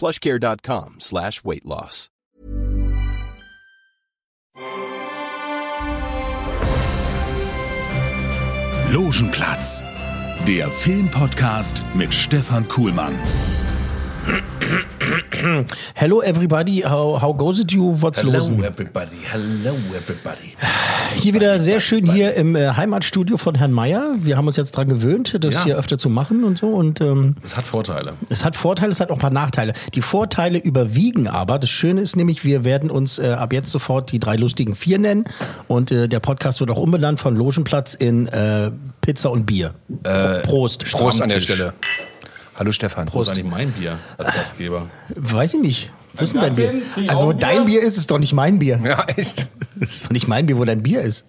PlushCare.com/weight-loss. Logenplatz, der Filmpodcast mit Stefan Kuhlmann. Hello everybody, how goes it you? What's los? Hello everybody. Hier wieder sehr schön hier im Heimatstudio von Herrn Meyer. Wir haben uns jetzt dran gewöhnt, das hier öfter zu machen und so. Und es hat Vorteile. Es hat auch ein paar Nachteile. Die Vorteile überwiegen aber. Das Schöne ist nämlich, wir werden uns ab jetzt sofort die drei lustigen vier nennen. Und der Podcast wird auch umbenannt von Logenplatz in Pizza und Bier. Prost an der Stelle. Hallo Stefan. Prost. Ist eigentlich mein Bier als Gastgeber? Weiß ich nicht. Wo ist denn dein Bier? Also wo dein Bier ist doch nicht mein Bier. Ja, echt. Das ist doch nicht mein Bier, wo dein Bier ist.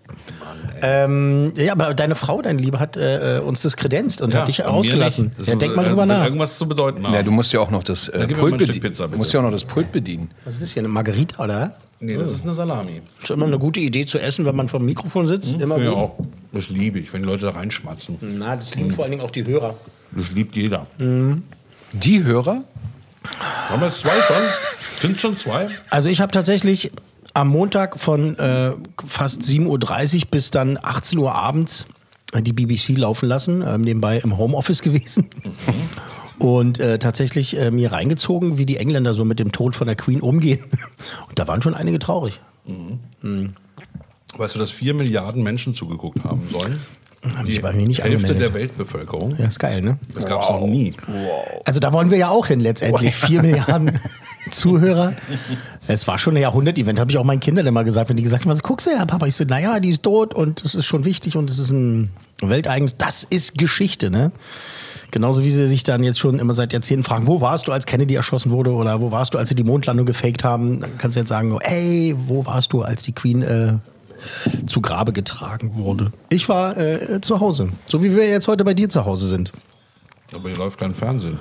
Mann, ja, aber deine Frau, deine Liebe, hat uns das kredenzt und hat dich ausgelassen. Ja, denk mal drüber nach. Irgendwas zu bedeuten haben. Ja, du musst ja auch noch das Pult bedienen. Du musst ja auch noch das Pult bedienen. Was ist das hier, eine Margarita, oder? Nee, das ist eine Salami. Das ist immer eine gute Idee zu essen, wenn man vor dem Mikrofon sitzt. Immer gut. Auch. Das liebe ich, wenn die Leute da reinschmatzen. Na, das lieben vor allen Dingen auch die Hörer. Das liebt jeder. Mhm. Die Hörer? Haben wir jetzt zwei schon? Sind schon zwei? Also ich habe tatsächlich am Montag von fast 7.30 Uhr bis dann 18 Uhr abends die BBC laufen lassen. Nebenbei im Homeoffice gewesen. Mhm. Und tatsächlich mir reingezogen, wie die Engländer so mit dem Tod von der Queen umgehen. Und da waren schon einige traurig. Mhm. Mhm. Weißt du, dass 4 Milliarden Menschen zugeguckt haben sollen? Die Hälfte angemeldet. Der Weltbevölkerung. Ja, ist geil, ne? Das gab's noch nie. Wow. Also da wollen wir ja auch hin letztendlich. 4 Milliarden Zuhörer. Es war schon ein Jahrhundert-Event, habe ich auch meinen Kindern immer gesagt, wenn die gesagt haben, was guckst du ja, Papa? Ich so, naja, die ist tot und das ist schon wichtig und es ist ein welteigenes, das ist Geschichte, ne? Genauso wie sie sich dann jetzt schon immer seit Jahrzehnten fragen, wo warst du, als Kennedy erschossen wurde oder wo warst du, als sie die Mondlandung gefaked haben? Dann kannst du jetzt sagen, ey, wo warst du, als die Queen zu Grabe getragen wurde. Ich war zu Hause. So wie wir jetzt heute bei dir zu Hause sind. Aber hier läuft kein Fernsehen.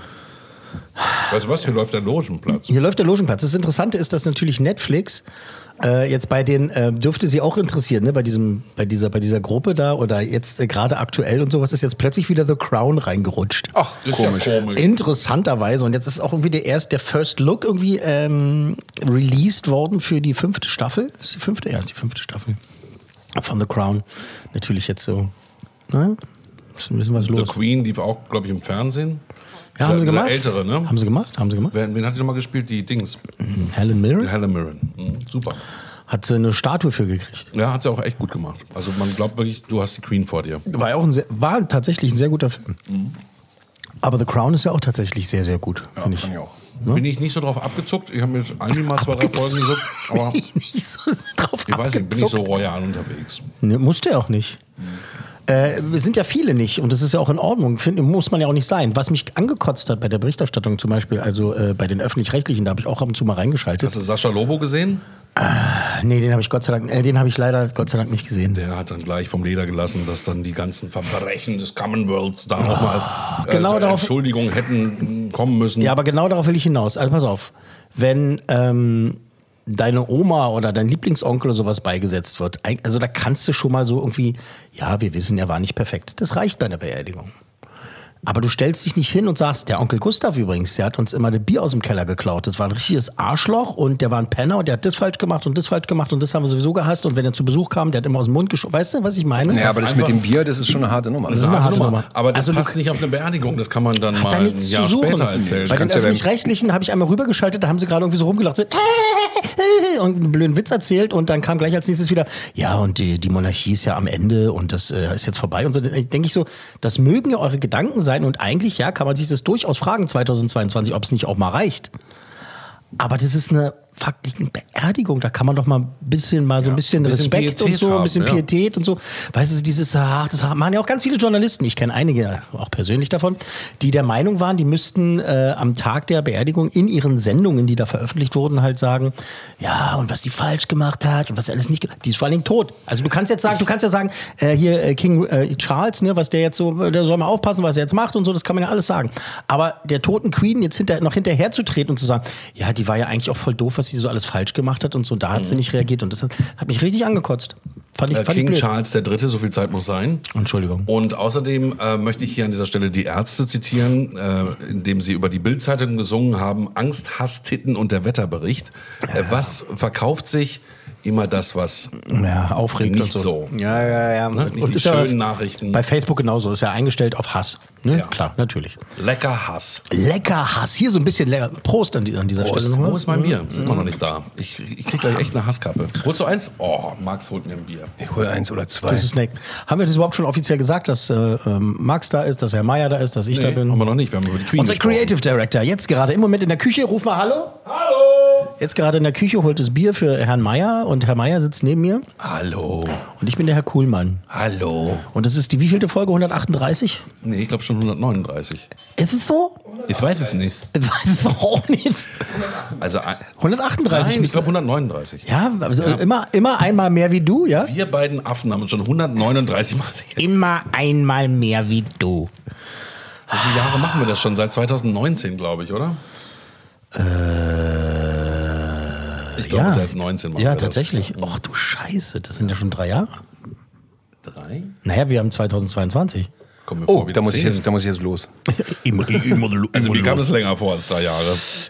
Weißt du was? Hier läuft der Logenplatz. Hier läuft der Logenplatz. Das Interessante ist, dass natürlich Netflix jetzt bei den, dürfte sie auch interessieren, ne? Bei dieser Gruppe da oder jetzt gerade aktuell und sowas ist jetzt plötzlich wieder The Crown reingerutscht. Ach, das ist komisch. Interessanterweise. Und jetzt ist auch irgendwie der First Look irgendwie released worden für die 5. Staffel. Ist die 5.? Ja, ist die 5. Staffel. Von The Crown. Natürlich jetzt so. Ne? Ist ein bisschen was los. The Queen lief auch, glaube ich, im Fernsehen. Ja, haben sie gemacht. Ältere, ne? Haben sie gemacht. Wen hat die nochmal gespielt? Die Dings. Helen Mirren. Mhm, super. Hat sie eine Statue für gekriegt. Ja, hat sie auch echt gut gemacht. Also man glaubt wirklich, du hast die Queen vor dir. War ja auch war tatsächlich ein sehr guter Film. Mhm. Aber The Crown ist ja auch tatsächlich sehr, sehr gut, ja, finde ich. Auch. Ne? Bin ich nicht so drauf abgezuckt. Ich habe mir einmal mal 2-3 Folgen gesucht. Aber bin ich nicht so drauf abgezuckt. Ich weiß nicht, bin ich so royal unterwegs. Ne, musste ja auch nicht. Mhm. Sind ja viele nicht und das ist ja auch in Ordnung, muss man ja auch nicht sein. Was mich angekotzt hat bei der Berichterstattung zum Beispiel, also bei den Öffentlich-Rechtlichen, da habe ich auch ab und zu mal reingeschaltet. Hast du Sascha Lobo gesehen? Nee, den habe ich leider Gott sei Dank nicht gesehen. Der hat dann gleich vom Leder gelassen, dass dann die ganzen Verbrechen des Commonwealths da nochmal Entschuldigung hätten kommen müssen. Ja, aber genau darauf will ich hinaus. Also pass auf, wenn deine Oma oder dein Lieblingsonkel oder sowas beigesetzt wird. Also da kannst du schon mal so irgendwie, ja, wir wissen, er war nicht perfekt. Das reicht bei einer Beerdigung. Aber du stellst dich nicht hin und sagst, der Onkel Gustav übrigens, der hat uns immer das Bier aus dem Keller geklaut. Das war ein richtiges Arschloch und der war ein Penner und der hat das falsch gemacht und das haben wir sowieso gehasst. Und wenn er zu Besuch kam, der hat immer aus dem Mund geschoben. Weißt du, was ich meine? Ja, aber das mit dem Bier, das ist schon eine harte Nummer. Das ist eine harte Nummer. Aber das passt nicht auf eine Beerdigung. Das kann man dann mal ein Jahr später erzählen. Bei den Öffentlich-Rechtlichen habe ich einmal rübergeschaltet, da haben sie gerade irgendwie so rumgelacht. So, und einen blöden Witz erzählt und dann kam gleich als nächstes wieder, ja und die Monarchie ist ja am Ende und das ist jetzt vorbei und so. Denke ich so, das mögen ja eure Gedanken sein und eigentlich, ja, kann man sich das durchaus fragen 2022, ob es nicht auch mal reicht. Aber das ist eine fucking Beerdigung, da kann man doch mal ein bisschen Respekt Pietät und so, ein bisschen haben, Pietät und so. Weißt du, dieses das machen ja auch ganz viele Journalisten. Ich kenne einige auch persönlich davon, die der Meinung waren, die müssten am Tag der Beerdigung in ihren Sendungen, die da veröffentlicht wurden, halt sagen, ja, und was die falsch gemacht hat und was alles nicht gemacht hat, die ist vor allen Dingen tot. Also du kannst ja sagen, King Charles, ne, was der jetzt so, der soll mal aufpassen, was er jetzt macht und so, das kann man ja alles sagen. Aber der toten Queen jetzt hinterher zu treten und zu sagen, ja, die war ja eigentlich auch voll doof, was sie so alles falsch gemacht hat und so, da hat sie nicht reagiert und das hat mich richtig angekotzt. Fand ich King Charles III., so viel Zeit muss sein. Entschuldigung. Und außerdem möchte ich hier an dieser Stelle die Ärzte zitieren, indem sie über die Bild-Zeitung gesungen haben, Angst, Hass, Titten und der Wetterbericht. Was verkauft sich? Immer das, was aufregend nicht so. Ja. Ne? Nicht und die schönen Nachrichten. Bei Facebook genauso. Ist ja eingestellt auf Hass. Ne? Ja. Klar, natürlich. Lecker Hass. Hier so ein bisschen lecker. Prost an dieser Stelle. Wo ist bei mir? Sind wir noch nicht da. Ich krieg gleich echt eine Hasskappe. Holst du eins? Oh, Max holt mir ein Bier. Ich hole eins oder zwei. Das ist Snack. Haben wir das überhaupt schon offiziell gesagt, dass Max da ist, dass Herr Meyer da ist, dass ich da bin? Haben wir noch nicht. Wir haben über die Queen gesprochen. Unser Creative Director. Jetzt gerade im Moment in der Küche. Ruf mal Hallo. Hallo. Jetzt gerade in der Küche holt das Bier für Herrn Meyer. Und Herr Meyer sitzt neben mir. Hallo. Und ich bin der Herr Kuhlmann. Hallo. Und das ist die wievielte Folge? 138? Nee, ich glaube schon 139. Ist es so? Ich weiß es nicht. Ich weiß es auch nicht. Also 138. Nein, ich glaube 139. Ja, also immer einmal mehr wie du, ja? Wir beiden Affen haben uns schon 139 Mal. Immer einmal mehr wie du. Wie viele Jahre machen wir das schon? Seit 2019, glaube ich, oder? Ich glaube, seit 19 Mal. Ja, tatsächlich. Ach du Scheiße, das sind ja schon 3 Jahre. 3? Naja, wir haben 2022. Da muss ich jetzt los. Also mir kam es länger vor als 3 Jahre.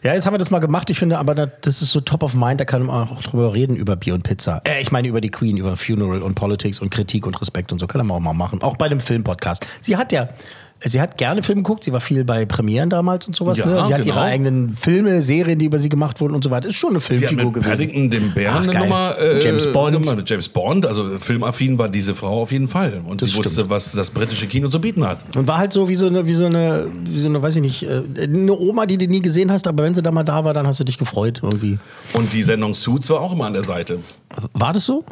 Ja, jetzt haben wir das mal gemacht. Ich finde, aber das ist so top of mind, da kann man auch drüber reden, über Bier und Pizza. Ich meine über die Queen, über Funeral und Politics und Kritik und Respekt und so. Kann man auch mal machen. Auch bei dem Filmpodcast. Sie hat gerne Filme geguckt, sie war viel bei Premieren damals und sowas. Ja, ne? Sie hat ihre eigenen Filme, Serien, die über sie gemacht wurden und so weiter. Ist schon eine Filmfigur gewesen. Sie hat mit Paddington, dem Bären, eine Nummer, James Bond, also filmaffin war diese Frau auf jeden Fall. Und das wusste, was das britische Kino zu bieten hat. Und war halt so wie so eine, weiß ich nicht, eine Oma, die du nie gesehen hast, aber wenn sie da mal da war, dann hast du dich gefreut irgendwie. Und die Sendung Suits war auch immer an der Seite. War das so?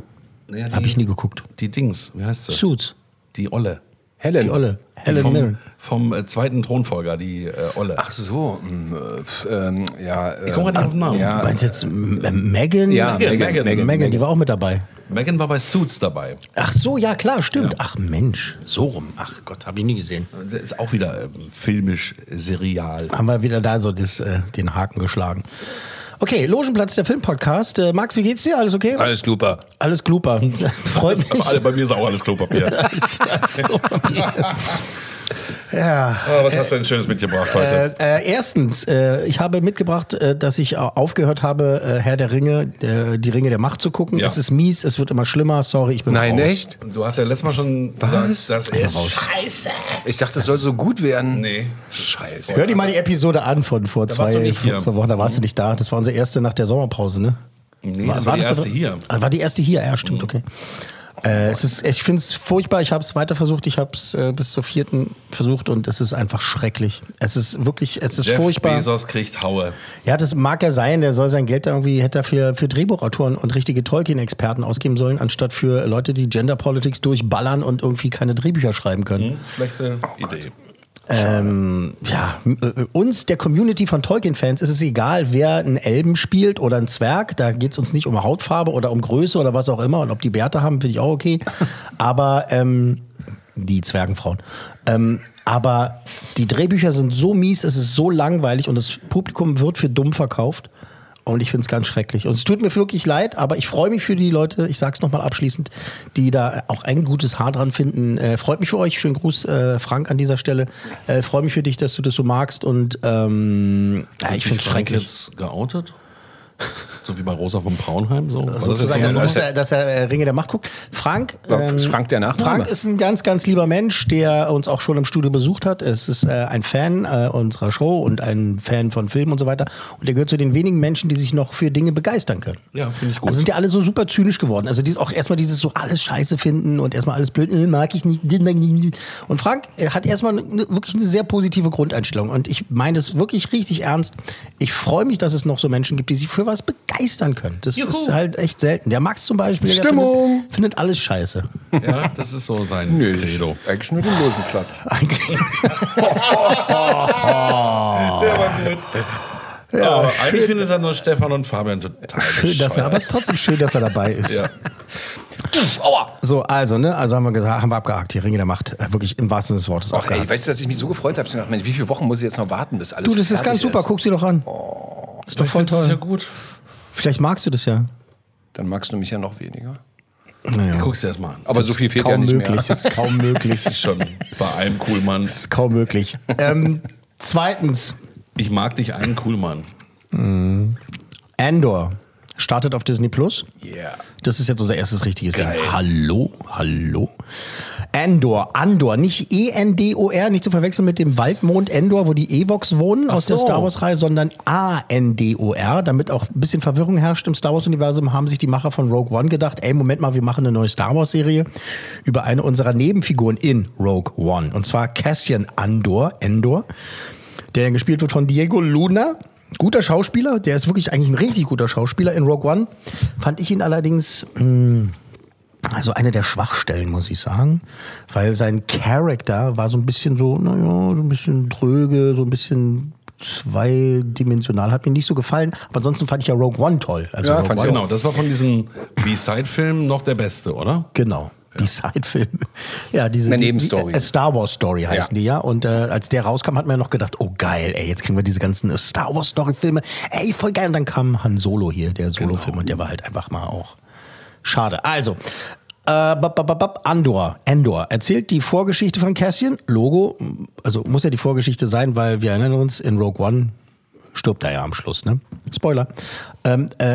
Naja, hab ich nie geguckt. Die Dings, wie heißt sie? Suits. Die Olle. Helen Mirren. Vom zweiten Thronfolger, die Olle. Ach so. Ich komme gerade auf den Namen. Ja. Du meinst jetzt Megan? Ja, Megan, die war auch mit dabei. Megan war bei Suits dabei. Ach so, ja klar, stimmt. Ja. Ach Mensch, so rum. Ach Gott, habe ich nie gesehen. Ist auch wieder filmisch, serial. Haben wir wieder da so den Haken geschlagen. Okay, Logenplatz, der Filmpodcast. Max, wie geht's dir? Alles okay? Alles kluper. Freut mich. Bei mir ist auch alles Klopapier. alles Klopapier. Ja. Oh, was hast du denn Schönes mitgebracht heute? Erstens, ich habe mitgebracht, dass ich aufgehört habe, Herr der Ringe, die Ringe der Macht zu gucken. Ja. Es ist mies, es wird immer schlimmer. Sorry, ich bin raus. Nein, echt? Du hast ja letztes Mal schon gesagt, das ist scheiße. Ich dachte, das soll so gut werden. Nee. Scheiße. Hör dir mal die Episode an von vor 2 Wochen. Da warst du nicht da. Das war unsere erste nach der Sommerpause, ne? Nee, das war die erste hier. War die erste hier, ja, stimmt, okay. Ich finde es furchtbar, ich habe es weiter versucht, ich habe es bis zur 4. versucht und es ist einfach schrecklich. Es ist wirklich, Jeff furchtbar. Jeff Bezos kriegt Haue. Ja, das mag ja sein, der soll sein Geld da irgendwie, hätte er für Drehbuchautoren und richtige Tolkien-Experten ausgeben sollen, anstatt für Leute, die Gender Politics durchballern und irgendwie keine Drehbücher schreiben können. Schlechte Idee. Uns, der Community von Tolkien-Fans, ist es egal, wer einen Elben spielt oder einen Zwerg. Da geht es uns nicht um Hautfarbe oder um Größe oder was auch immer. Und ob die Bärte haben, finde ich auch okay. Aber die Zwergenfrauen. Aber die Drehbücher sind so mies, es ist so langweilig und das Publikum wird für dumm verkauft. Und ich finde es ganz schrecklich. Und es tut mir wirklich leid, aber ich freue mich für die Leute, ich sag's nochmal abschließend, die da auch ein gutes Haar dran finden. Freut mich für euch. Schönen Gruß, Frank, an dieser Stelle. Freue mich für dich, dass du das so magst. Und ich finde es schrecklich. Jetzt geoutet? So wie bei Rosa vom Braunheim? So. Sozusagen, dass er Ringe der Macht guckt. Frank, ist Frank der Nachname? Frank ist ein ganz, ganz lieber Mensch, der uns auch schon im Studio besucht hat. Es ist ein Fan unserer Show und ein Fan von Filmen und so weiter. Und er gehört zu den wenigen Menschen, die sich noch für Dinge begeistern können. Ja, finde ich gut. Also sind ja alle so super zynisch geworden. Also auch erstmal dieses so alles scheiße finden und erstmal alles blöd, mag ich nicht. Und Frank hat erstmal wirklich eine sehr positive Grundeinstellung. Und ich meine das wirklich richtig ernst. Ich freue mich, dass es noch so Menschen gibt, die sich für was begeistern begeistern können. Das ist halt echt selten. Der Max zum Beispiel, der findet alles scheiße. Ja, das ist so sein Credo. Eigentlich nur den Logenplatz. Der war gut. Ja, aber eigentlich findet er nur Stefan und Fabian total schön, aber es ist trotzdem schön, dass er dabei ist. Ja. So, also haben wir gesagt, haben wir abgehakt, die Ringe der Macht, wirklich im wahrsten Sinne des Wortes abgehakt. Ey, weißt du, dass ich mich so gefreut habe, ich dachte, Mensch, wie viele Wochen muss ich jetzt noch warten, bis alles fertig ist? Du, das ist ganz super, guck sie doch an. Oh, ist doch voll toll. Das ist ja gut. Vielleicht magst du das ja. Dann magst du mich ja noch weniger. Naja. Guck's dir erstmal an. Aber das so viel fehlt ja nicht mehr. Das ist kaum möglich. Das ist schon bei einem Kuhlmann. Das ist kaum möglich. Zweitens. Ich mag dich, einen Kuhlmann. Mm. Endor startet auf Disney Plus. Yeah. Das ist jetzt unser erstes richtiges Ding. Hallo. Andor, nicht E-N-D-O-R, nicht zu verwechseln mit dem Waldmond Endor, wo die Ewoks wohnen aus der Star Wars-Reihe, sondern A-N-D-O-R, damit auch ein bisschen Verwirrung herrscht im Star Wars-Universum, haben sich die Macher von Rogue One gedacht, ey, Moment mal, wir machen eine neue Star Wars-Serie über eine unserer Nebenfiguren in Rogue One. Und zwar Cassian Andor, der gespielt wird von Diego Luna. Guter Schauspieler, der ist wirklich eigentlich ein richtig guter Schauspieler in Rogue One. Fand ich ihn allerdings, also eine der Schwachstellen, muss ich sagen. Weil sein Charakter war so ein bisschen so ein bisschen tröge, so ein bisschen zweidimensional. Hat mir nicht so gefallen. Aber ansonsten fand ich ja Rogue One toll. Also ja, genau, das war von diesen B-Side-Filmen noch der beste, oder? Genau. Die Side-Filme. Ja, diese die Star Wars-Story heißen die. Und als der rauskam, hat man ja noch gedacht, oh geil, ey, jetzt kriegen wir diese ganzen Star Wars-Story-Filme. Ey, voll geil. Und dann kam Han Solo hier, der Solo-Film. Genau. Und der war halt einfach mal auch schade. Also, Endor erzählt die Vorgeschichte von Cassian. Logo, also muss ja die Vorgeschichte sein, weil wir erinnern uns, in Rogue One stirbt er ja am Schluss, ne? Spoiler.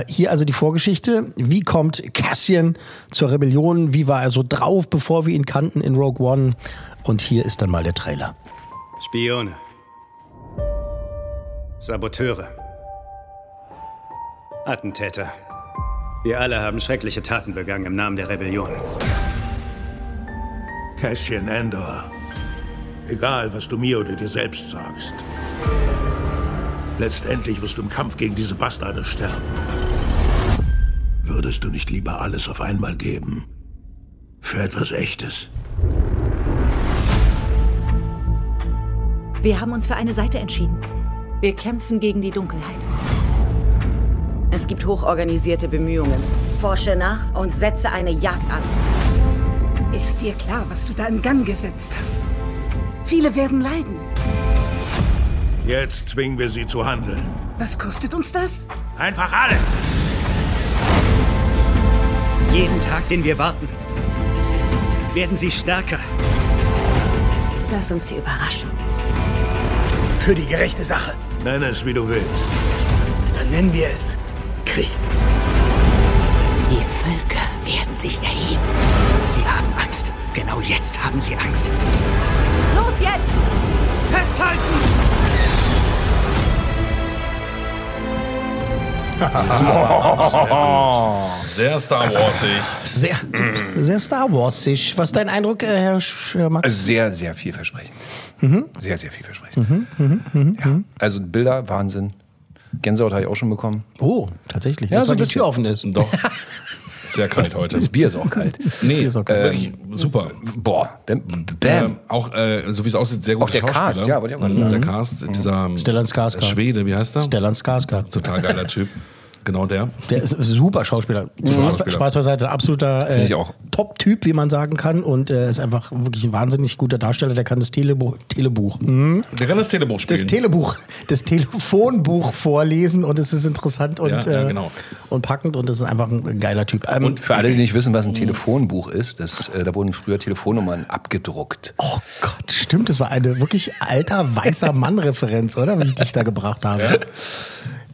Hier also die Vorgeschichte. Wie kommt Cassian zur Rebellion? Wie war er so drauf, bevor wir ihn kannten in Rogue One? Und hier ist dann mal der Trailer. Spione. Saboteure. Attentäter. Wir alle haben schreckliche Taten begangen im Namen der Rebellion. Cassian Andor. Egal, was du mir oder dir selbst sagst. Letztendlich wirst du im Kampf gegen diese Bastarde sterben. Würdest du nicht lieber alles auf einmal geben? Für etwas Echtes? Wir haben uns für eine Seite entschieden. Wir kämpfen gegen die Dunkelheit. Es gibt hochorganisierte Bemühungen. Forsche nach und setze eine Jagd an. Ist dir klar, was du da in Gang gesetzt hast? Viele werden leiden. Jetzt zwingen wir sie zu handeln. Was kostet uns das? Einfach alles! Jeden Tag, den wir warten, werden sie stärker. Lass uns sie überraschen. Für die gerechte Sache. Nenn es, wie du willst. Dann nennen wir es Krieg. Die Völker werden sich erheben. Sie haben Angst. Genau jetzt haben sie Angst. Los jetzt! Festhalten! Sehr Star Warsig. Sehr Star Warsig. Was ist dein Eindruck, Herr Max? Sehr, sehr vielversprechend. Mhm. Sehr, sehr vielversprechend. Ja. Also Bilder, Wahnsinn. Gänsehaut habe ich auch schon bekommen. Oh, tatsächlich. Ja, so die Tür offen ist. Doch. Sehr kalt heute. Das Bier ist auch kalt. Nee, ist auch kalt. Super. Boah. Bam. Auch, so wie es aussieht, sehr gut. Auch der Cast, ja. Wollte ich auch mal sagen. Der Cast, dieser Stellan Skarsgård. Schwede, wie heißt er? Stellan Skarsgård. Total geiler Typ. Genau der. Der ist super Schauspieler. Spaß beiseite, absoluter Top-Typ, wie man sagen kann. Und er ist einfach wirklich ein wahnsinnig guter Darsteller. Der kann das Telebuch. Mhm. Der kann das Telebuch spielen. Das Telefonbuch vorlesen und es ist interessant und, und packend und das ist einfach ein geiler Typ. Und für alle, die nicht wissen, was ein Telefonbuch ist, da wurden früher Telefonnummern abgedruckt. Oh Gott, stimmt. Das war eine wirklich alter, weißer Mann-Referenz, oder? Wie ich dich da gebracht habe. Ja.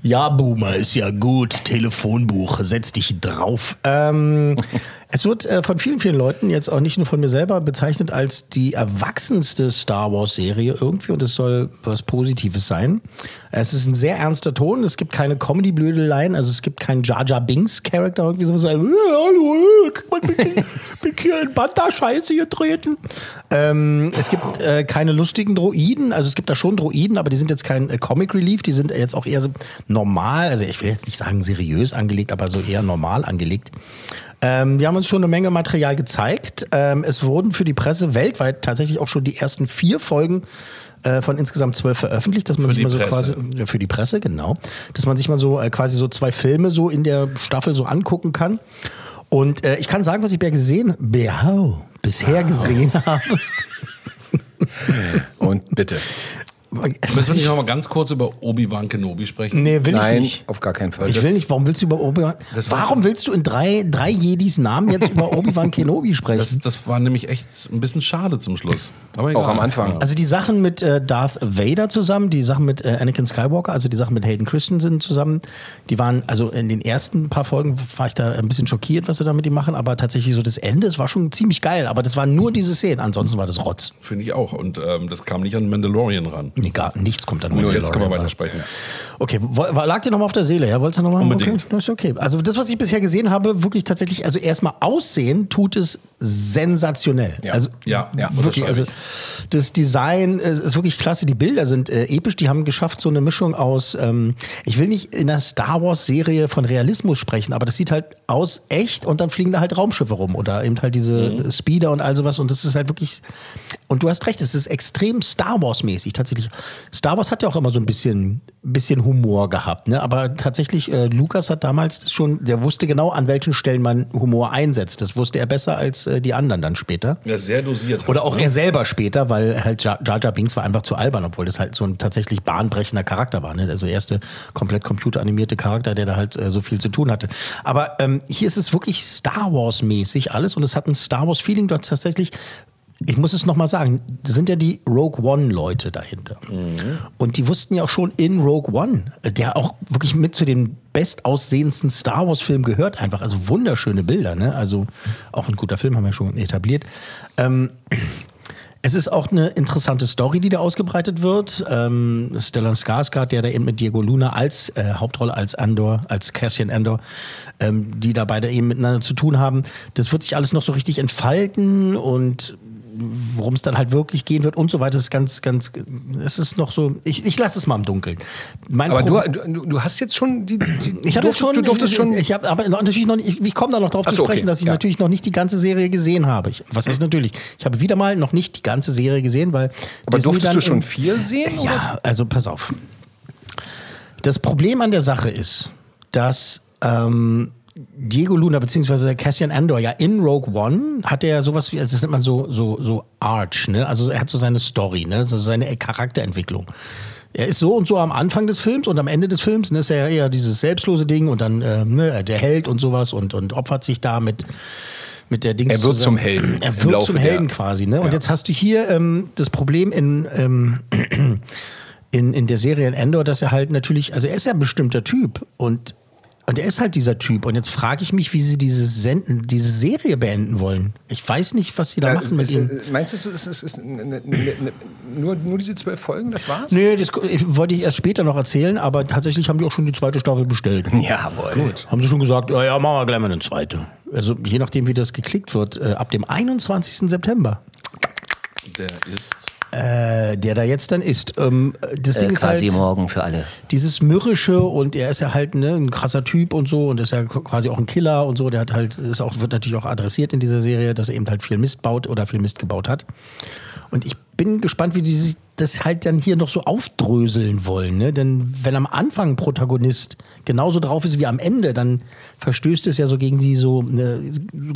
Ja, Boomer, ist ja gut. Telefonbuch, setz dich drauf. Es wird von vielen, vielen Leuten, jetzt auch nicht nur von mir selber, bezeichnet als die erwachsenste Star Wars-Serie irgendwie und es soll was Positives sein. Es ist ein sehr ernster Ton, es gibt keine Comedy-Blödeleien, also es gibt keinen Jar Jar Binks-Charakter, irgendwie sowas, hallo, guck mal, bin hier in Banda-Scheiße getreten. Es gibt keine lustigen Droiden, also es gibt da schon Droiden, aber die sind jetzt kein Comic-Relief, die sind jetzt auch eher so normal, also ich will jetzt nicht sagen seriös angelegt, aber so eher normal angelegt. Wir haben uns schon eine Menge Material gezeigt. Es wurden für die Presse weltweit tatsächlich auch schon die ersten 4 Folgen von insgesamt 12 veröffentlicht, dass man sich mal so quasi für die Presse, genau, dass man sich mal so quasi so 2 Filme so in der Staffel so angucken kann. Und ich kann sagen, was ich bisher gesehen habe. Und bitte. Müssen wir nicht nochmal ganz kurz über Obi-Wan Kenobi sprechen? Nee, Nein, ich nicht. Auf gar keinen Fall. Warum willst du über Obi-Wan? Warum willst du in drei Jedis Namen jetzt über Obi-Wan Kenobi sprechen? Das war nämlich echt ein bisschen schade zum Schluss. Aber egal. Auch am Anfang. Also die Sachen mit Darth Vader zusammen, die Sachen mit Anakin Skywalker, also die Sachen mit Hayden Christensen zusammen, die waren, also in den ersten paar Folgen war ich da ein bisschen schockiert, was sie damit machen, aber tatsächlich so das Ende, es war schon ziemlich geil, aber das waren nur diese Szenen, ansonsten war das Rotz. Finde ich auch und das kam nicht an Mandalorian ran. Nee, gar nichts kommt an Mandalorian. Jetzt können wir weitersprechen. Okay, lag dir nochmal auf der Seele, ja? Wolltest du nochmal? Unbedingt. Okay, ist okay. Also das, was ich bisher gesehen habe, wirklich tatsächlich, also erstmal aussehen tut es sensationell. Ja, also, ja wirklich. Also das Design ist wirklich klasse, die Bilder sind episch, die haben geschafft, so eine Mischung aus, ich will nicht in der Star Wars Serie von Realismus sprechen, aber das sieht halt aus echt und dann fliegen da halt Raumschiffe rum oder eben halt diese Speeder und all sowas und das ist halt wirklich, und du hast recht, es ist extrem Star Wars mäßig tatsächlich. Star Wars hat ja auch immer so ein bisschen Humor gehabt, ne? Aber tatsächlich, Lucas hat damals schon, der wusste genau, an welchen Stellen man Humor einsetzt. Das wusste er besser als die anderen dann später. Ja, sehr dosiert. Oder auch er selber später, weil halt Jar Jar Binks war einfach zu albern, obwohl das halt so ein tatsächlich bahnbrechender Charakter war, ne? Also erste komplett computeranimierte Charakter, der da halt so viel zu tun hatte. Aber hier ist es wirklich Star Wars mäßig alles und es hat ein Star Wars Feeling, das tatsächlich. Ich muss es nochmal sagen, sind ja die Rogue One-Leute dahinter. Mhm. Und die wussten ja auch schon in Rogue One, der auch wirklich mit zu den bestaussehendsten Star Wars-Filmen gehört einfach. Also wunderschöne Bilder, ne? Also auch ein guter Film, haben wir ja schon etabliert. Es ist auch eine interessante Story, die da ausgebreitet wird. Stellan Skarsgård, der da eben mit Diego Luna als Hauptrolle, als Andor, als Cassian Andor, die da beide eben miteinander zu tun haben. Das wird sich alles noch so richtig entfalten und worum es dann halt wirklich gehen wird und so weiter, ist ganz, es ist noch so, ich lasse es mal im Dunkeln. Aber du hast jetzt schon ich komme da noch drauf zu sprechen, dass ich natürlich noch nicht die ganze Serie gesehen habe. Ich habe wieder mal noch nicht die ganze Serie gesehen, weil aber durftest du schon 4 sehen? Ja, also pass auf. Das Problem an der Sache ist, dass Diego Luna bzw. Cassian Andor, ja, in Rogue One hat er ja sowas wie, also das nennt man so Arch, ne? Also er hat so seine Story, ne? So seine Charakterentwicklung. Er ist so und so am Anfang des Films und am Ende des Films, ne, ist er ja eher dieses selbstlose Ding und dann der Held und sowas und opfert sich da mit der Dings. Er wird zum Helden. Er wird zum Helden quasi, ne? Und jetzt hast du hier das Problem in der Serie in Endor, dass er halt natürlich, also er ist ja ein bestimmter Typ und er ist halt dieser Typ. Und jetzt frage ich mich, wie sie diese Serie beenden wollen. Ich weiß nicht, was sie da machen mit ihm. Meinst du, es ist nur diese 12 Folgen, das war's? Nee, das wollte ich erst später noch erzählen, aber tatsächlich haben die auch schon die zweite Staffel bestellt. Jawohl. Gut. Haben sie schon gesagt, ja, machen wir gleich mal eine 2. Also je nachdem, wie das geklickt wird, ab dem 21. September. Der ist... der da jetzt dann ist. Das Ding ist quasi halt morgen für alle. Dieses Mürrische und er ist ja halt, ne, ein krasser Typ und so und ist ja quasi auch ein Killer und so. Der hat halt, wird natürlich auch adressiert in dieser Serie, dass er eben halt viel Mist baut oder viel Mist gebaut hat. Und ich bin gespannt, wie die sich das halt dann hier noch so aufdröseln wollen, ne? Denn wenn am Anfang ein Protagonist genauso drauf ist wie am Ende, dann verstößt es ja so gegen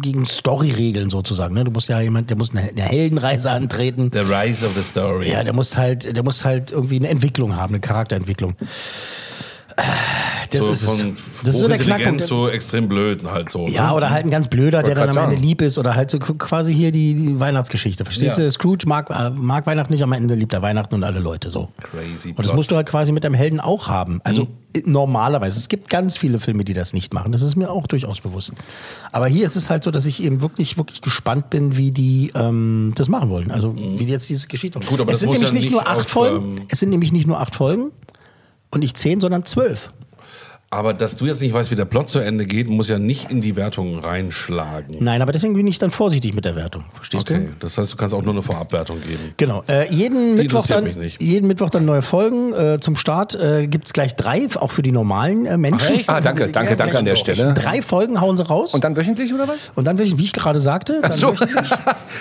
gegen Story-Regeln sozusagen, ne? Du musst ja der muss eine Heldenreise antreten. The Rise of the Story. Ja, der muss halt irgendwie eine Entwicklung haben, eine Charakterentwicklung. Das so ist von hochintelligent zu extrem blöden halt so. Ja, ne? Oder halt ein ganz blöder, der dann am Ende lieb ist. Oder halt so quasi hier die Weihnachtsgeschichte. Verstehst du? Scrooge mag Weihnachten nicht, am Ende liebt er Weihnachten und alle Leute so. Crazy. Und das musst du halt quasi mit einem Helden auch haben. Also normalerweise. Es gibt ganz viele Filme, die das nicht machen. Das ist mir auch durchaus bewusst. Aber hier ist es halt so, dass ich eben wirklich, wirklich gespannt bin, wie die das machen wollen. Also wie die jetzt diese Geschichte machen. Gut, aber es sind nämlich nicht nur 8 Folgen. Es sind nämlich nicht nur 8 Folgen. Und nicht 10, sondern 12. Aber dass du jetzt nicht weißt, wie der Plot zu Ende geht, muss ja nicht in die Wertung reinschlagen. Nein, aber deswegen bin ich dann vorsichtig mit der Wertung. Verstehst du? Okay, das heißt, du kannst auch nur eine Vorabwertung geben. Genau. Jeden Mittwoch dann neue Folgen. Zum Start gibt es gleich 3, auch für die normalen Menschen. Ach, danke an der Stelle. 3 Folgen hauen sie raus. Und dann wöchentlich, oder was? Und dann wöchentlich, wie ich gerade sagte. Dann wöchentlich.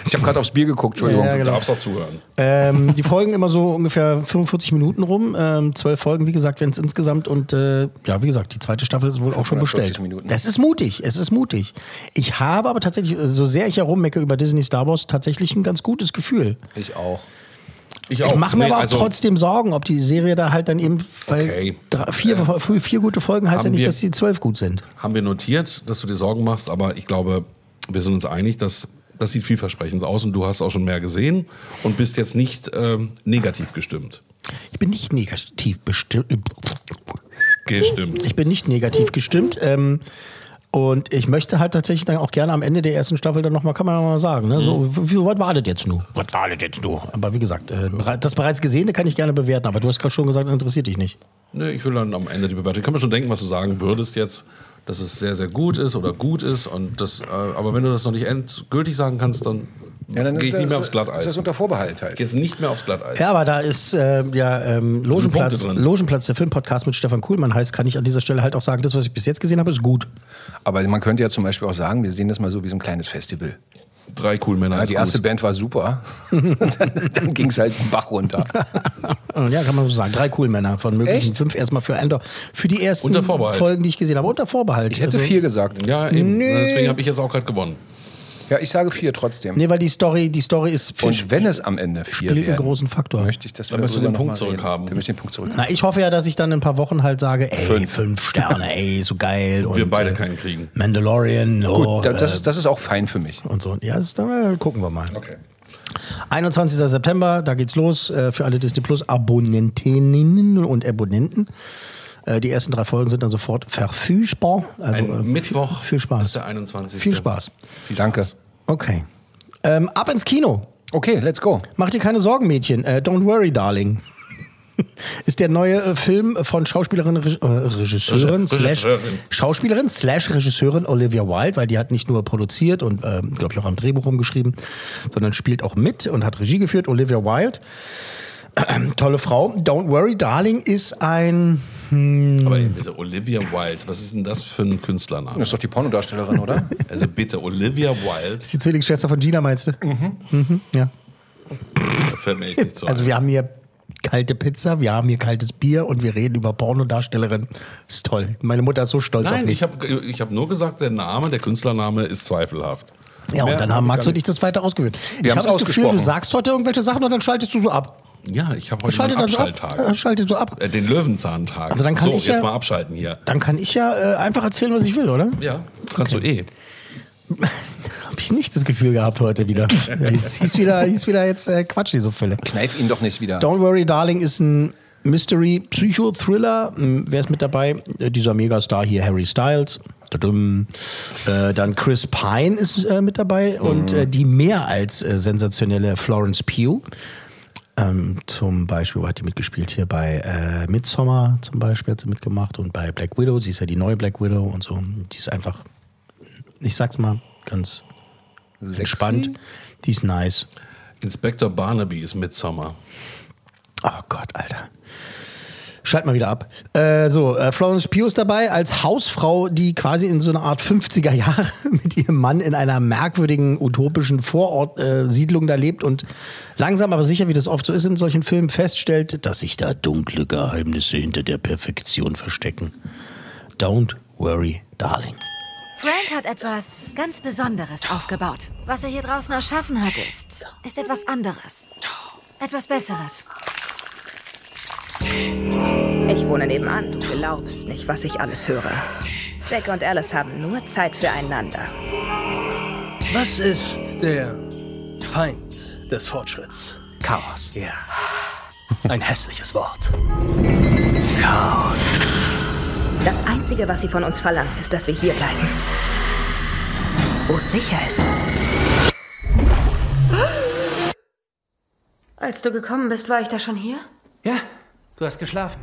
Ich habe gerade aufs Bier geguckt, Entschuldigung. Ja, genau. Du darfst auch zuhören. Die Folgen immer so ungefähr 45 Minuten rum. 12 Folgen, wie gesagt, werden es insgesamt. Und wie gesagt, die zweite Staffel ist wohl auch schon bestellt. Minuten. Das ist mutig, es ist mutig. Ich habe aber tatsächlich, so sehr ich herummecke über Disney Star Wars, tatsächlich ein ganz gutes Gefühl. Ich auch. Ich mache mir aber auch trotzdem Sorgen, ob die Serie da halt dann eben, weil vier gute Folgen heißt ja nicht, dass die 12 gut sind. Haben wir notiert, dass du dir Sorgen machst, aber ich glaube, wir sind uns einig, dass das sieht vielversprechend aus und du hast auch schon mehr gesehen und bist jetzt nicht negativ gestimmt. Ich bin nicht negativ gestimmt. Ich bin nicht negativ gestimmt. Und ich möchte halt tatsächlich dann auch gerne am Ende der ersten Staffel dann nochmal, kann man ja mal sagen, ne? So, was wartet jetzt nur? Aber wie gesagt, das bereits Gesehene kann ich gerne bewerten, aber du hast gerade schon gesagt, interessiert dich nicht. Nee, ich will dann am Ende die Bewertung. Ich kann mir schon denken, was du sagen würdest jetzt, dass es sehr, sehr gut ist oder gut ist. Und das, aber wenn du das noch nicht endgültig sagen kannst, dann gehe ich nicht mehr aufs Glatteis. Ist das unter Vorbehalt halt? Geht's nicht mehr aufs Glatteis. Ja, aber da ist Logenplatz, der Filmpodcast mit Stefan Kuhlmann heißt, kann ich an dieser Stelle halt auch sagen, das, was ich bis jetzt gesehen habe, ist gut. Aber man könnte ja zum Beispiel auch sagen, wir sehen das mal so wie so ein kleines Festival. 3 Coolmänner. Ja, die erste Band war super. dann ging es halt den Bach runter. Ja, kann man so sagen. 3 Coolmänner von möglichen 5 erstmal für Endor. Für die ersten Folgen, die ich gesehen habe, unter Vorbehalt. Ich hätte 4 gesagt. Ja, eben. Deswegen habe ich jetzt auch gerade gewonnen. Ja, ich sage 4 trotzdem. Nee, weil die Story ist viel. Und wenn es am Ende 4 spielt einen großen Faktor. Möchte ich, dass wir den Punkt zurückhaben. Na, ich hoffe ja, dass ich dann in ein paar Wochen halt sage, 5 Sterne, so geil. Und wir beide keinen kriegen. Mandalorian, gut, das ist auch fein für mich. Und so. Ja, dann gucken wir mal. Okay. 21. September, da geht's los für alle Disney Plus Abonnentinnen und Abonnenten. Die ersten 3 Folgen sind dann sofort verfügbar. Also, Mittwoch viel Spaß. Ist der 21. Viel Spaß. Danke. Okay. Ab ins Kino. Okay, let's go. Mach dir keine Sorgen, Mädchen. Don't worry, darling. Ist der neue Film von Schauspielerin/Regisseurin Olivia Wilde, weil die hat nicht nur produziert und, glaube ich, auch am Drehbuch rumgeschrieben, sondern spielt auch mit und hat Regie geführt. Olivia Wilde. Tolle Frau. Don't Worry Darling ist ein... Aber bitte, Olivia Wilde, was ist denn das für ein Künstlername? Das ist doch die Pornodarstellerin, oder? Also bitte, Olivia Wilde. Das ist die Zwillingsschwester von Gina, meinst du? Mhm. Ja. Also wir haben hier kalte Pizza, wir haben hier kaltes Bier und wir reden über Pornodarstellerin. Ist toll. Meine Mutter ist so stolz auf mich. Nein, ich hab nur gesagt, der Künstlername ist zweifelhaft. Ja, und dann haben Max und ich das weiter ausgewählt. Ich habe das Gefühl, du sagst heute irgendwelche Sachen und dann schaltest du so ab. Ja, ich habe heute einen Abschalttag. Schaltest du ab? Den Löwenzahntag. Also dann kann ich jetzt mal abschalten hier. Dann kann ich ja einfach erzählen, was ich will, oder? Ja, kannst du Habe ich nicht das Gefühl gehabt heute wieder. Es hieß wieder jetzt Quatsch, diese Fälle. Kneif ihn doch nicht wieder. Don't Worry Darling ist ein Mystery-Psycho-Thriller. Wer ist mit dabei? Dieser Megastar hier, Harry Styles. Dann Chris Pine ist mit dabei. Und die mehr als sensationelle Florence Pugh. Zum Beispiel hat die mitgespielt hier bei Midsommar, zum Beispiel hat sie mitgemacht und bei Black Widow, sie ist ja die neue Black Widow und so. Die ist einfach, ich sag's mal, ganz sexy, entspannt. Die ist nice. Inspector Barnaby ist Midsommar. Oh Gott, Alter. Schalt mal wieder ab. Florence Pugh ist dabei als Hausfrau, die quasi in so einer Art 50er Jahre mit ihrem Mann in einer merkwürdigen, utopischen Vorortsiedlung da lebt und langsam, aber sicher, wie das oft so ist in solchen Filmen, feststellt, dass sich da dunkle Geheimnisse hinter der Perfektion verstecken. Don't worry, darling. Frank hat etwas ganz Besonderes aufgebaut. Was er hier draußen erschaffen hat, ist etwas anderes. Etwas Besseres. Ich wohne nebenan. Du glaubst nicht, was ich alles höre. Jack und Alice haben nur Zeit füreinander. Was ist der Feind des Fortschritts? Chaos. Ja. Ein hässliches Wort. Chaos. Das Einzige, was sie von uns verlangt, ist, dass wir hier bleiben. Wo es sicher ist. Als du gekommen bist, war ich da schon hier? Ja, du hast geschlafen.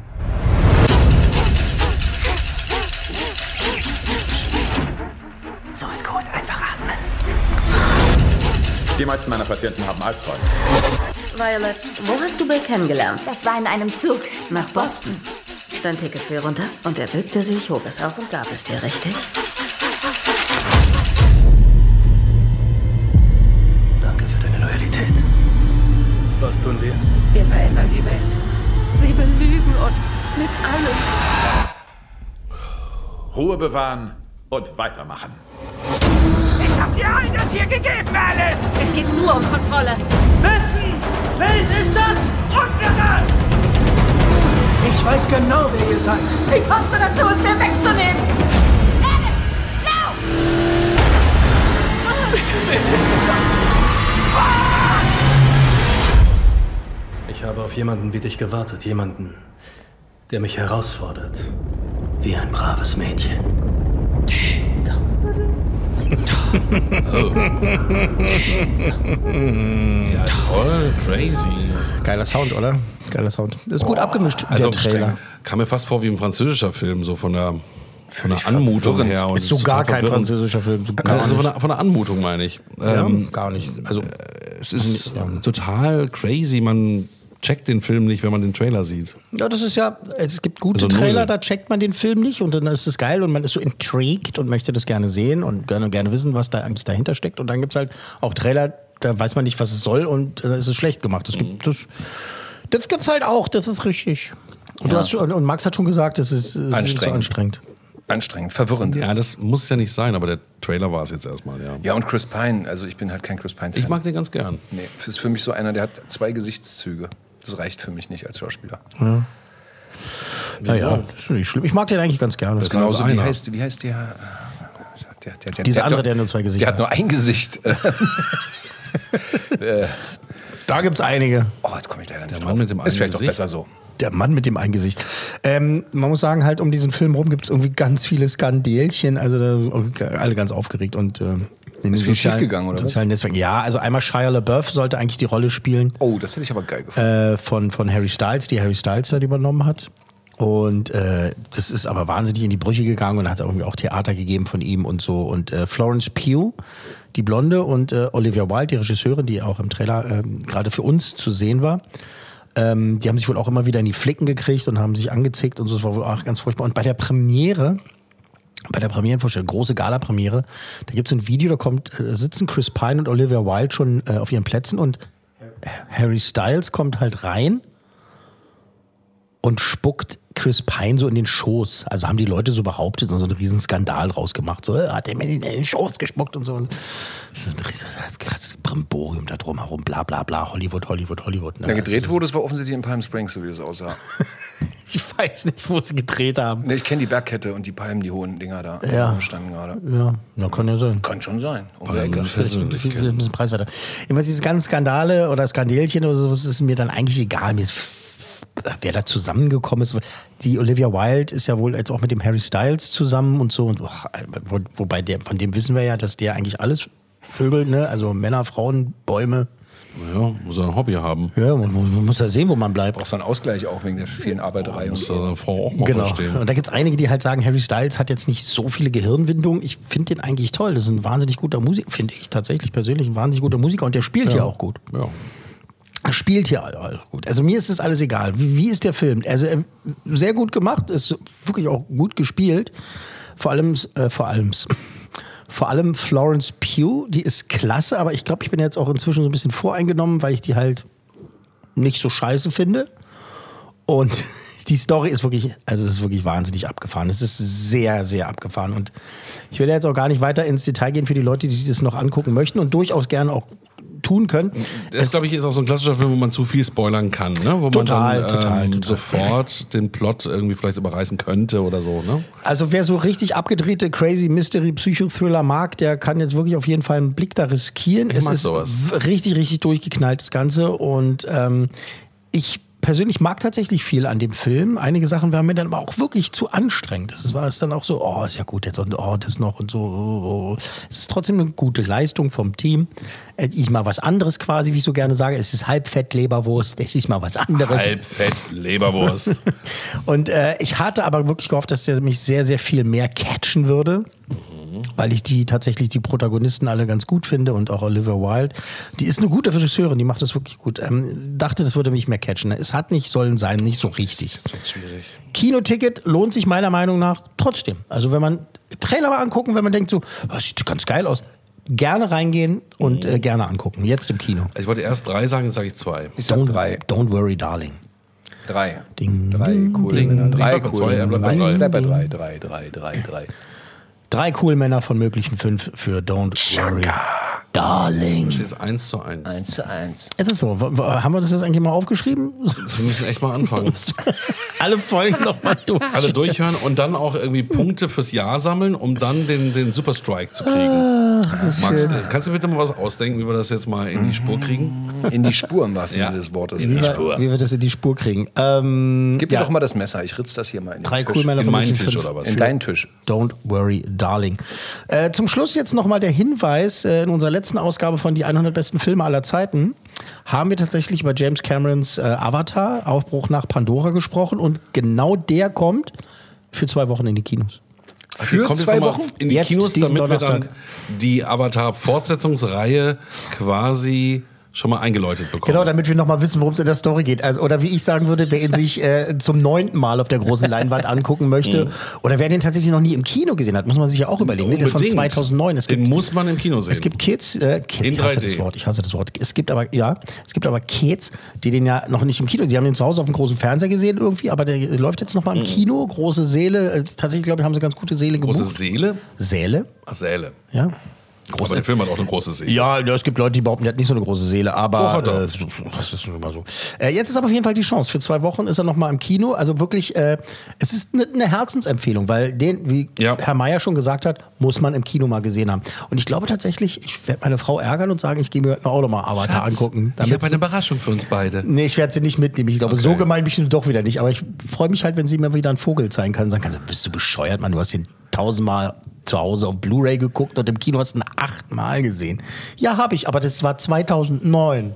So ist gut, einfach atmen. Die meisten meiner Patienten haben Albträume. Violet, wo hast du Bill kennengelernt? Das war in einem Zug. Nach Boston. Dein Ticket fiel runter und er bückte sich, hob es auf und gab es dir, richtig? Danke für deine Loyalität. Was tun wir? Wir verändern die Welt. Sie belügen uns. Mit allem. Ruhe bewahren und weitermachen. Ich hab dir all das hier gegeben, Alice! Es geht nur um Kontrolle. Wissen! Welt ist das? Unsere! Ich weiß genau, wer ihr seid. Wie kommst du dazu, es mir wegzunehmen? Alice! No! Bitte! Ich habe auf jemanden wie dich gewartet. Jemanden, der mich herausfordert. Wie ein braves Mädchen. Oh. Ja, toll, crazy. Geiler Sound, oder? Geiler Sound. Ist gut abgemischt, also der Trailer. Kam mir fast vor wie ein französischer Film, so von der Anmutung her. Und ist sogar kein französischer Film. So gar also von der Anmutung, meine ich. Ja, gar nicht. Also, es ist total crazy, man checkt den Film nicht, wenn man den Trailer sieht. Ja, das ist ja, es gibt gute Trailer, da checkt man den Film nicht und dann ist es geil und man ist so intrigued und möchte das gerne sehen und gerne wissen, was da eigentlich dahinter steckt. Und dann gibt es halt auch Trailer, da weiß man nicht, was es soll und dann ist es schlecht gemacht. Das gibt's halt auch, das ist richtig. Und, und Max hat schon gesagt, es ist anstrengend. Anstrengend, verwirrend. Ja, das muss ja nicht sein, aber der Trailer war es jetzt erstmal, ja. Ja, und Chris Pine, also ich bin halt kein Chris Pine-Fan. Ich mag den ganz gern. Nee, das ist für mich so einer, der hat zwei Gesichtszüge. Das reicht für mich nicht als Schauspieler. Ja. Naja, das ist nicht schlimm. Ich mag den eigentlich ganz gerne. Das ist genauso einer. Wie heißt der? Dieser andere, der nur zwei Gesichter hat. Der hat nur ein Gesicht. Da gibt's einige. Oh, jetzt komme ich leider nicht drauf. Der Mann mit dem einen Gesicht. Ist vielleicht doch besser so. Der Mann mit dem einen Gesicht. Man muss sagen, halt um diesen Film rum gibt's irgendwie ganz viele Skandälchen. Also da, alle ganz aufgeregt und ist viel schiefgegangen, oder was? Ja, also einmal Shia LaBeouf sollte eigentlich die Rolle spielen. Oh, das hätte ich aber geil gefunden. Von Harry Styles, die Harry Styles dann übernommen hat. Und das ist aber wahnsinnig in die Brüche gegangen und hat irgendwie auch Theater gegeben von ihm und so. Und Florence Pugh, die Blonde, und Olivia Wilde, die Regisseurin, die auch im Trailer gerade für uns zu sehen war. Die haben sich wohl auch immer wieder in die Flicken gekriegt und haben sich angezickt und so. Das war wohl auch ganz furchtbar. Und bei der Premierenvorstellung, große Gala-Premiere, da gibt es ein Video, da sitzen Chris Pine und Olivia Wilde schon auf ihren Plätzen und Harry Styles kommt halt rein und spuckt Chris Pine so in den Schoß. Also haben die Leute so behauptet und so einen riesen Skandal rausgemacht. So, hat er mir in den Schoß gespuckt und so. Und so ein riesiges Brimborium da drumherum, bla bla bla, Hollywood. Ne? Ja, gedreht wurde, es war offensichtlich in Palm Springs, so wie es aussah. Ich weiß nicht, wo sie gedreht haben. Nee, ich kenne die Bergkette und die Palmen, die hohen Dinger da. Ja, standen gerade. Ja, na, kann ja sein. Kann schon sein. Ein bisschen preiswerter. Immer diese ganzen Skandale oder Skandälchen oder sowas ist mir dann eigentlich egal. Mir ist wer da zusammengekommen ist. Die Olivia Wilde ist ja wohl jetzt auch mit dem Harry Styles zusammen und so. Und wobei von dem wissen wir ja, dass der eigentlich alles vögelt, ne? Also Männer, Frauen, Bäume. Ja, muss er ein Hobby haben. Ja, man muss ja sehen, wo man bleibt. Braucht so einen Ausgleich auch wegen der vielen Arbeiterei. Man muss der Frau auch mal verstehen. Und da gibt es einige, die halt sagen, Harry Styles hat jetzt nicht so viele Gehirnwindungen. Ich finde den eigentlich toll. Das ist ein wahnsinnig guter Musiker, finde ich tatsächlich persönlich. Ein wahnsinnig guter Musiker und der spielt ja auch gut. Ja. Spielt hier alles gut. Also mir ist das alles egal. Wie ist der Film? Also sehr gut gemacht, ist wirklich auch gut gespielt. Vor allem Florence Pugh, die ist klasse, aber ich glaube, ich bin jetzt auch inzwischen so ein bisschen voreingenommen, weil ich die halt nicht so scheiße finde. Und die Story ist wirklich, also es ist wirklich wahnsinnig abgefahren. Es ist sehr, sehr abgefahren. Und ich will jetzt auch gar nicht weiter ins Detail gehen für die Leute, die sich das noch angucken möchten und durchaus gerne auch tun können. Das, glaube ich, ist auch so ein klassischer Film, wo man zu viel spoilern kann, ne? Wo total, man dann total sofort den Plot irgendwie vielleicht überreißen könnte oder so. Ne? Also wer so richtig abgedrehte Crazy Mystery Psychothriller mag, der kann jetzt wirklich auf jeden Fall einen Blick da riskieren. Ich mag sowas. Richtig durchgeknallt, das Ganze. Und ich persönlich mag tatsächlich viel an dem Film. Einige Sachen waren mir dann aber auch wirklich zu anstrengend. Das war es dann auch so, oh, ist ja gut jetzt und oh, das noch und so. Oh. Es ist trotzdem eine gute Leistung vom Team. Es ist mal was anderes quasi, wie ich so gerne sage. Es ist Halbfett-Leberwurst. Es ist mal was anderes. Halbfett-Leberwurst. Und ich hatte aber wirklich gehofft, dass der mich sehr viel mehr catchen würde. Weil ich die Protagonisten alle ganz gut finde und auch Olivia Wilde. Die ist eine gute Regisseurin, die macht das wirklich gut. Dachte, das würde mich mehr catchen. Es hat nicht sollen sein, nicht so richtig. Das ist schwierig. Kinoticket lohnt sich meiner Meinung nach trotzdem. Also wenn man Trailer mal angucken, wenn man denkt so, das sieht ganz geil aus. Gerne reingehen und gerne angucken. Jetzt im Kino. Also ich wollte erst 3 sagen, jetzt sage ich 2. Ich sage 3. Don't Worry Darling. 3. Ding, 3, cool. Ding, 3, cool. 2, er bleibt bei 3. Bleib bei 3. 3 Coolmänner von möglichen 5 für Don't Worry Darling. Das ist 1:1. 1:1. So, haben wir das jetzt eigentlich mal aufgeschrieben? Wir müssen echt mal anfangen. Alle Folgen nochmal durch. Alle durchhören und dann auch irgendwie Punkte fürs Jahr sammeln, um dann den Superstrike zu kriegen. Das ist Max, schön. Kannst du bitte mal was ausdenken, wie wir das jetzt mal in die Spur kriegen? In die Spur, im wahrsten Sinne des Wortes. In die Spur. Wie wir das in die Spur kriegen. Gib mir doch mal das Messer, ich ritz das hier mal in den 3 Tisch. Coolmänner von meinen Tisch oder was? In deinen Tisch. Don't Worry Darling. Zum Schluss jetzt nochmal der Hinweis, in unserer letzten Ausgabe von die 100 besten Filme aller Zeiten haben wir tatsächlich über James Camerons Avatar, Aufbruch nach Pandora gesprochen und genau der kommt für 2 Wochen in die Kinos. Für kommt 2 Wochen in die jetzt Kinos, damit Donnerstag. Wir dann die Avatar-Fortsetzungsreihe quasi schon mal eingeläutet bekommen. Genau, damit wir nochmal wissen, worum es in der Story geht. Also, oder wie ich sagen würde, wer ihn sich zum 9. Mal auf der großen Leinwand angucken möchte oder wer den tatsächlich noch nie im Kino gesehen hat, muss man sich ja auch überlegen. Unbedingt. Der ist von 2009. Den muss man im Kino sehen. Es gibt Kids, in 3D. Ich hasse das Wort. Es gibt aber Kids, die den ja noch nicht im Kino, sie haben den zu Hause auf dem großen Fernseher gesehen irgendwie, aber der läuft jetzt nochmal im Kino, große Säle, tatsächlich glaube ich, haben sie ganz gute Säle gebucht. Große Säle? Säle. Ach, Säle. Ja. Aber der Film hat auch eine große Seele. Ja, es gibt Leute, die behaupten, der hat nicht so eine große Seele, aber das ist immer so. Jetzt ist aber auf jeden Fall die Chance. Für 2 Wochen ist er nochmal im Kino. Also wirklich, es ist eine Herzensempfehlung, weil den, wie Herr Meyer schon gesagt hat, muss man im Kino mal gesehen haben. Und ich glaube tatsächlich, ich werde meine Frau ärgern und sagen, ich gehe mir auch nochmal Avatar angucken. Ich habe eine Überraschung für uns beide. Nee, ich werde sie nicht mitnehmen. Ich glaube, so gemein bin ich doch wieder nicht. Aber ich freue mich halt, wenn sie mir wieder einen Vogel zeigen kann und sagen kann, bist du bescheuert, Mann, du hast den 1000-mal zu Hause auf Blu-ray geguckt und im Kino hast du ihn 8-mal gesehen. Ja, habe ich, aber das war 2009.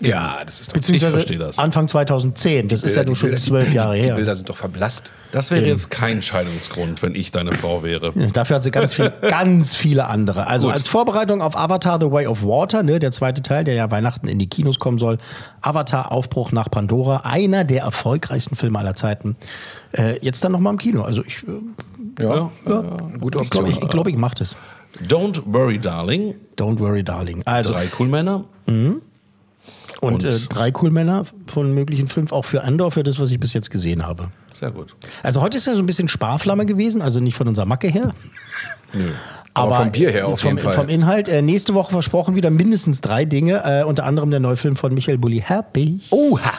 Ja, das ist doch... Beziehungsweise ich verstehe das. Anfang 2010, das ist ja nur schon 12 Jahre her. Die Bilder sind doch verblasst. Das wäre jetzt kein Scheidungsgrund, wenn ich deine Frau wäre. Ja, dafür hat sie ganz viele andere. Also gut. Als Vorbereitung auf Avatar The Way of Water, ne, der 2. Teil, der ja Weihnachten in die Kinos kommen soll. Avatar Aufbruch nach Pandora, einer der erfolgreichsten Filme aller Zeiten. Jetzt dann nochmal im Kino. Also ich... gute Option. Ich glaube, ich mache das. Don't Worry Darling. Don't Worry Darling. Also 3 Coolmänner. Mhm. Und 3 Coolmänner von möglichen 5 auch für Andor, für das, was ich bis jetzt gesehen habe. Sehr gut. Also heute ist ja so ein bisschen Sparflamme gewesen, also nicht von unserer Macke her. Nö. Aber vom Bier her auf jeden Fall. Vom Inhalt. Nächste Woche versprochen wieder mindestens 3 Dinge, unter anderem der Neufilm von Michael Bulli, Happy. Oha!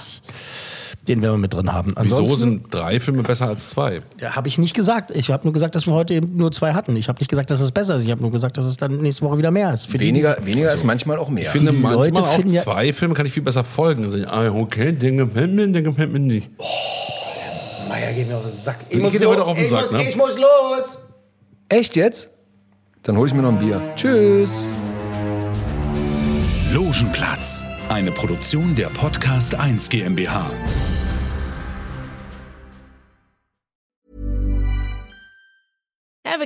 Den werden wir mit drin haben. Ansonsten, wieso sind 3 Filme besser als 2? Ja, habe ich nicht gesagt. Ich habe nur gesagt, dass wir heute eben nur 2 hatten. Ich habe nicht gesagt, dass es besser ist. Ich habe nur gesagt, dass es dann nächste Woche wieder mehr ist. Für weniger ist manchmal auch mehr. Ich finde, manchmal auch 2 Filme kann ich viel besser folgen. Also, okay, den gefällt mir, nicht. Oh, Meier geht mir auf den Sack. Ich muss los. Echt jetzt? Dann hole ich mir noch ein Bier. Tschüss. Logenplatz. Eine Produktion der Podcast 1 GmbH. Ever